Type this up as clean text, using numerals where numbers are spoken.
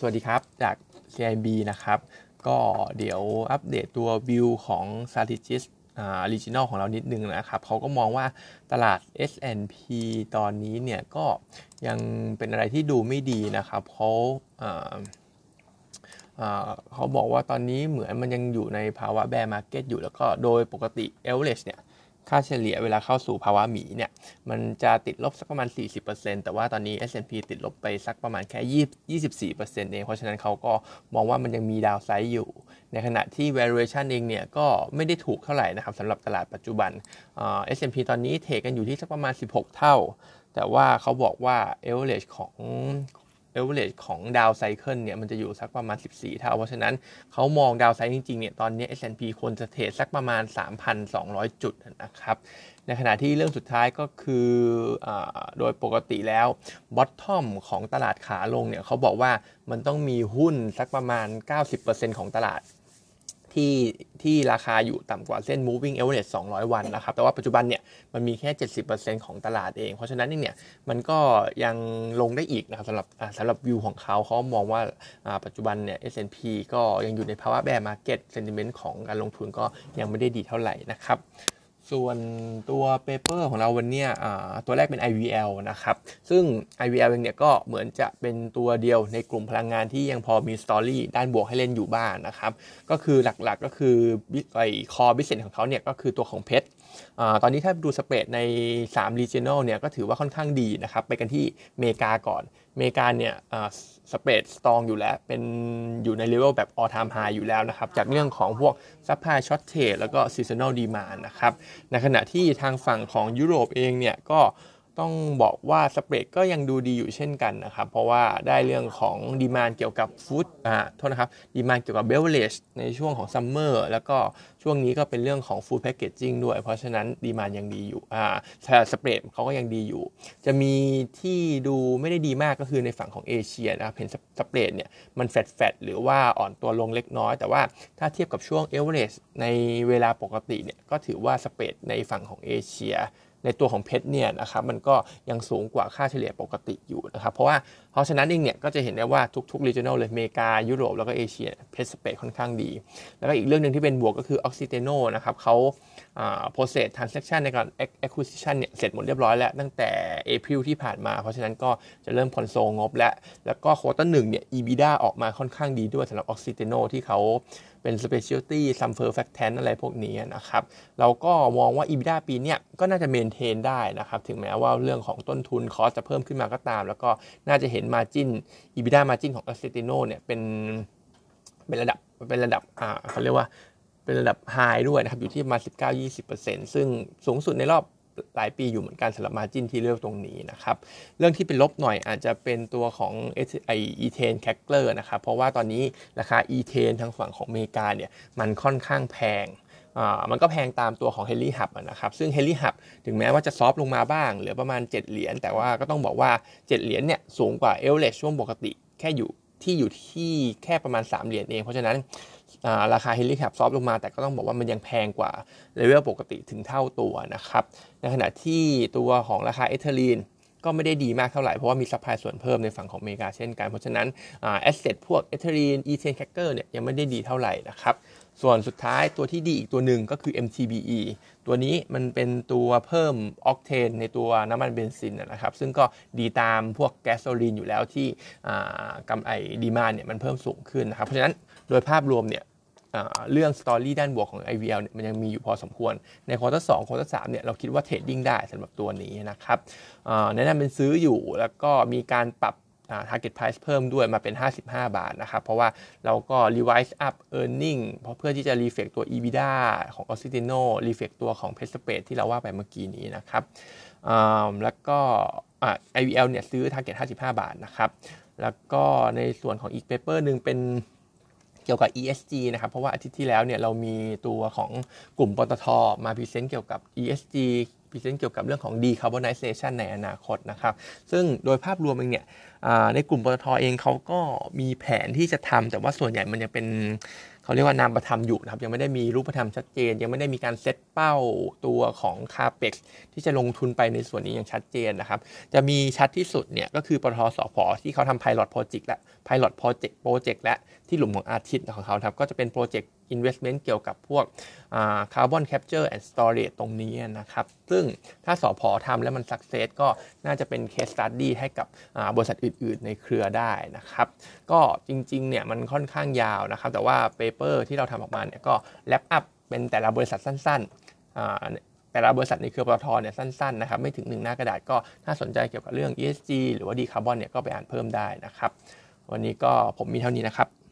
สวัสดีครับจาก CIMB นะครับก็เดี๋ยวอัปเดตตัววิวของ Strategist Regional ของเรานิดนึงนะครับเขาก็มองว่าตลาด S&P ตอนนี้เนี่ยก็ยังเป็นอะไรที่ดูไม่ดีนะครับเขาบอกว่าตอนนี้เหมือนมันยังอยู่ในภาวะ bear market อยู่แล้วก็โดยปกติ average เนี่ยค่าเฉลี่ยเวลาเข้าสู่ภาวะหมีเนี่ยมันจะติดลบสักประมาณ 40% แต่ว่าตอนนี้ S&P ติดลบไปสักประมาณแค่ 24% เองเพราะฉะนั้นเขาก็มองว่ามันยังมีดาวไซด์อยู่ในขณะที่ valuation เองเนี่ยก็ไม่ได้ถูกเท่าไหร่นะครับสำหรับตลาดปัจจุบันS&P ตอนนี้เทรดกันอยู่ที่สักประมาณ16เท่าแต่ว่าเขาบอกว่า average ของดาวไซเคิลเนี่ยมันจะอยู่สักประมาณ14เท่าเพราะฉะนั้นเขามองดาวไซจริงๆเนี่ยตอนนี้ S&P ควรจะเทรดสักประมาณ 3,200 จุดนะครับในขณะที่เรื่องสุดท้ายก็คือโดยปกติแล้วบอททอมของตลาดขาลงเนี่ยเขาบอกว่ามันต้องมีหุ้นสักประมาณ 90% ของตลาดที่ราคาอยู่ต่ำกว่าเส้น moving average 200 วันนะครับแต่ว่าปัจจุบันเนี่ยมันมีแค่ 70% ของตลาดเองเพราะฉะนั้นเนี่ยมันก็ยังลงได้อีกนะครับสำหรับวิวของเขามองว่าปัจจุบันเนี่ย S&P ก็ยังอยู่ในภาวะ bear market sentiment ของการลงทุนก็ยังไม่ได้ดีเท่าไหร่นะครับส่วนตัว paper ของเราวันนี้ตัวแรกเป็น IVL นะครับซึ่ง IVL เนี่ยก็เหมือนจะเป็นตัวเดียวในกลุ่มพลังงานที่ยังพอมีสตอรี่ด้านบวกให้เล่นอยู่บ้าง นะครับก็คือหลักๆก็คือไอ้ core business ของเขาเนี่ยก็คือตัวของเพชรตอนนี้ถ้าดูสเปรดใน3 regional เนี่ยก็ถือว่าค่อนข้างดีนะครับไปกันที่อเมริกาก่อนอเมริกาเนี่ยสเปรดสตรองอยู่แล้วเป็นอยู่ในเลเวลแบบ all time high อยู่แล้วนะครับจากเรื่องของพวก supply shortage แล้วก็ seasonal demand นะครับในขณะที่ทางฝั่งของยุโรปเองเนี่ยก็ต้องบอกว่าสเปรดก็ยังดูดีอยู่เช่นกันนะครับเพราะว่าได้เรื่องของดีมานด์เกี่ยวกับฟู้ดโทษนะครับดีมานด์เกี่ยวกับเบเวอเรจในช่วงของซัมเมอร์แล้วก็ช่วงนี้ก็เป็นเรื่องของฟู้ดแพคเกจจิ้งด้วยเพราะฉะนั้นดีมานด์ยังดีอยู่สเปรดเขาก็ยังดีอยู่จะมีที่ดูไม่ได้ดีมากก็คือในฝั่งของเอเชียนะครับเห็นสเปรดเนี่ยมันแฟตหรือว่าอ่อนตัวลงเล็กน้อยแต่ว่าถ้าเทียบกับช่วงเอเวอเรจในเวลาปกติเนี่ยก็ถือว่าสเปรดในฝั่งของเอเชียในตัวของเพชรเนี่ยนะครับมันก็ยังสูงกว่าค่าเฉลี่ยปกติอยู่นะครับเพราะฉะนั้นเองเนี่ยก็จะเห็นได้ว่าทุก regional เลยอเมริกายุโรปแล้วก็เอเชียเพชรสเปดค่อนข้างดีแล้วก็อีกเรื่องนึงที่เป็นบวกก็คือ Acetino นะครับเขาprocess transaction ในการ acquisition เนี่ยเสร็จหมดเรียบร้อยแล้วตั้งแต่ April ที่ผ่านมาเพราะฉะนั้นก็จะเริ่มคอนโซลงบแล้วก็ quarter 1เนี่ย EBITDA ออกมาค่อนข้างดีด้วยสำหรับ Acetino ที่เขาเป็น specialty sulfur factant อะไรพวกนี้นะครับเราก็มองว่า EBITDA ปีเนี้ยก็น่าจะmaintain ได้นะครับถึงแม้ว่าเรื่องของต้นทุน cost จะเพิ่มขึ้นมาก็ตามแล้วก็น่าจะเห็น margin EBITDA margin ของ Acetino เนี่ยเป็นระดับเขาเรียกว่าเป็นระดับ high ด้วยนะครับอยู่ที่ประมาณ 19-20% ซึ่งสูงสุดในรอบหลายปีอยู่เหมือนกันสำหรับ margin ที่เลือกตรงนี้นะครับเรื่องที่เป็นลบหน่อยอาจจะเป็นตัวของ Ethane Cracker นะครับเพราะว่าตอนนี้ราคา Ethane ทางฝั่งของอเมริกาเนี่ยมันค่อนข้างแพงมันก็แพงตามตัวของเฮลี่ฮับนะครับซึ่งเฮลี่ฮับถึงแม้ว่าจะซอฟลงมาบ้างเหลือประมาณ7เหรียญแต่ว่าก็ต้องบอกว่า7เหรียญเนี่ยสูงกว่าเอเวอเรจช่วงปกติอยู่ที่แค่ประมาณ3เหรียญเองเพราะฉะนั้นราคาเฮลี่ฮับซอฟลงมาแต่ก็ต้องบอกว่ามันยังแพงกว่าเลเวลปกติถึงเท่าตัวนะครับในขณะที่ตัวของราคาเอทิลีนก็ไม่ได้ดีมากเท่าไหร่เพราะว่ามีซัพพลายส่วนเพิ่มในฝั่งของอเมริกาเช่นกันเพราะฉะนั้นแอสเซทพวกเอทิลีนอีเทนแคคเกอร์เนี่ยยังไม่ได้ดีเท่าไหร่นะครับส่วนสุดท้ายตัวที่ดีอีกตัวหนึ่งก็คือ MTBE ตัวนี้มันเป็นตัวเพิ่มออกเทนในตัวน้ำมันเบนซินนะครับซึ่งก็ดีตามพวกแก๊สโซลีนอยู่แล้วที่กำไรดีมานด์เนี่ยมันเพิ่มสูงขึ้นนะครับเพราะฉะนั้นโดยภาพรวมเนี่ยเรื่องสตอรี่ด้านบวกของ IVL เนี่ยมันยังมีอยู่พอสมควรในควอเตอร์2ควอเตอร์3เนี่ยเราคิดว่าเทรดดิ้งได้สำหรับตัวนี้นะครับแนะนำเป็นซื้ออยู่แล้วก็มีการปรับtarget price เพิ่มด้วยมาเป็น55บาทนะครับเพราะว่าเราก็ revise up earning เพื่อที่จะ reflect ตัว EBITDA ของ Acetino reflect ตัวของ Pet Space ที่เราว่าไปเมื่อกี้นี้นะครับแล้วก็ IVL เนี่ยซื้อ target 55บาทนะครับแล้วก็ในส่วนของอีก paper นึงเป็นเกี่ยวกับ ESG นะครับเพราะว่าอาทิตย์ที่แล้วเนี่ยเรามีตัวของกลุ่มปตทมาพรีเซนต์เกี่ยวกับ ESG พรีเซนต์เกี่ยวกับเรื่องของ decarbonization ในอนาคตนะครับซึ่งโดยภาพรวมเองเนี่ยในกลุ่มปตทเองเขาก็มีแผนที่จะทำแต่ว่าส่วนใหญ่มันยังเป็นเขาเรียกว่านามประธรรมอยู่นะครับยังไม่ได้มีรูปธรรมชัดเจนยังไม่ได้มีการเซตเป้าตัวของคาเปกที่จะลงทุนไปในส่วนนี้อย่างชัดเจนนะครับจะมีชัดที่สุดเนี่ยก็คือปตทสผที่เขาทำ Pilot Project และ Pilot Project และที่หลุมของอาทิตย์ของเขาครับก็จะเป็นโปรเจกต์ investment เกี่ยวกับพวกCarbon Capture and Storage ตรงนี้นะครับซึ่งถ้าสผทำแล้วมัน success ก็น่าจะเป็น case study ให้กับบริษัทอื่นๆในเครือได้นะครับก็จริงๆเนี่ยมันค่อนข้างยาวนะครับแต่ว่า paper ที่เราทำออกมาเนี่ยก็ wrap up เป็นแต่ละบริษัทสั้นๆแต่ละบริษัทในเครือปตทเนี่ยสั้นๆนะครับไม่ถึง1หน้ากระดาษก็ถ้าสนใจเกี่ยวกับเรื่อง ESG หรือว่า Decarbon เนี่ยก็ไปอ่านเพิ่มได้นะครับวันนี้ก็ผมมีเท่านี้นะครับ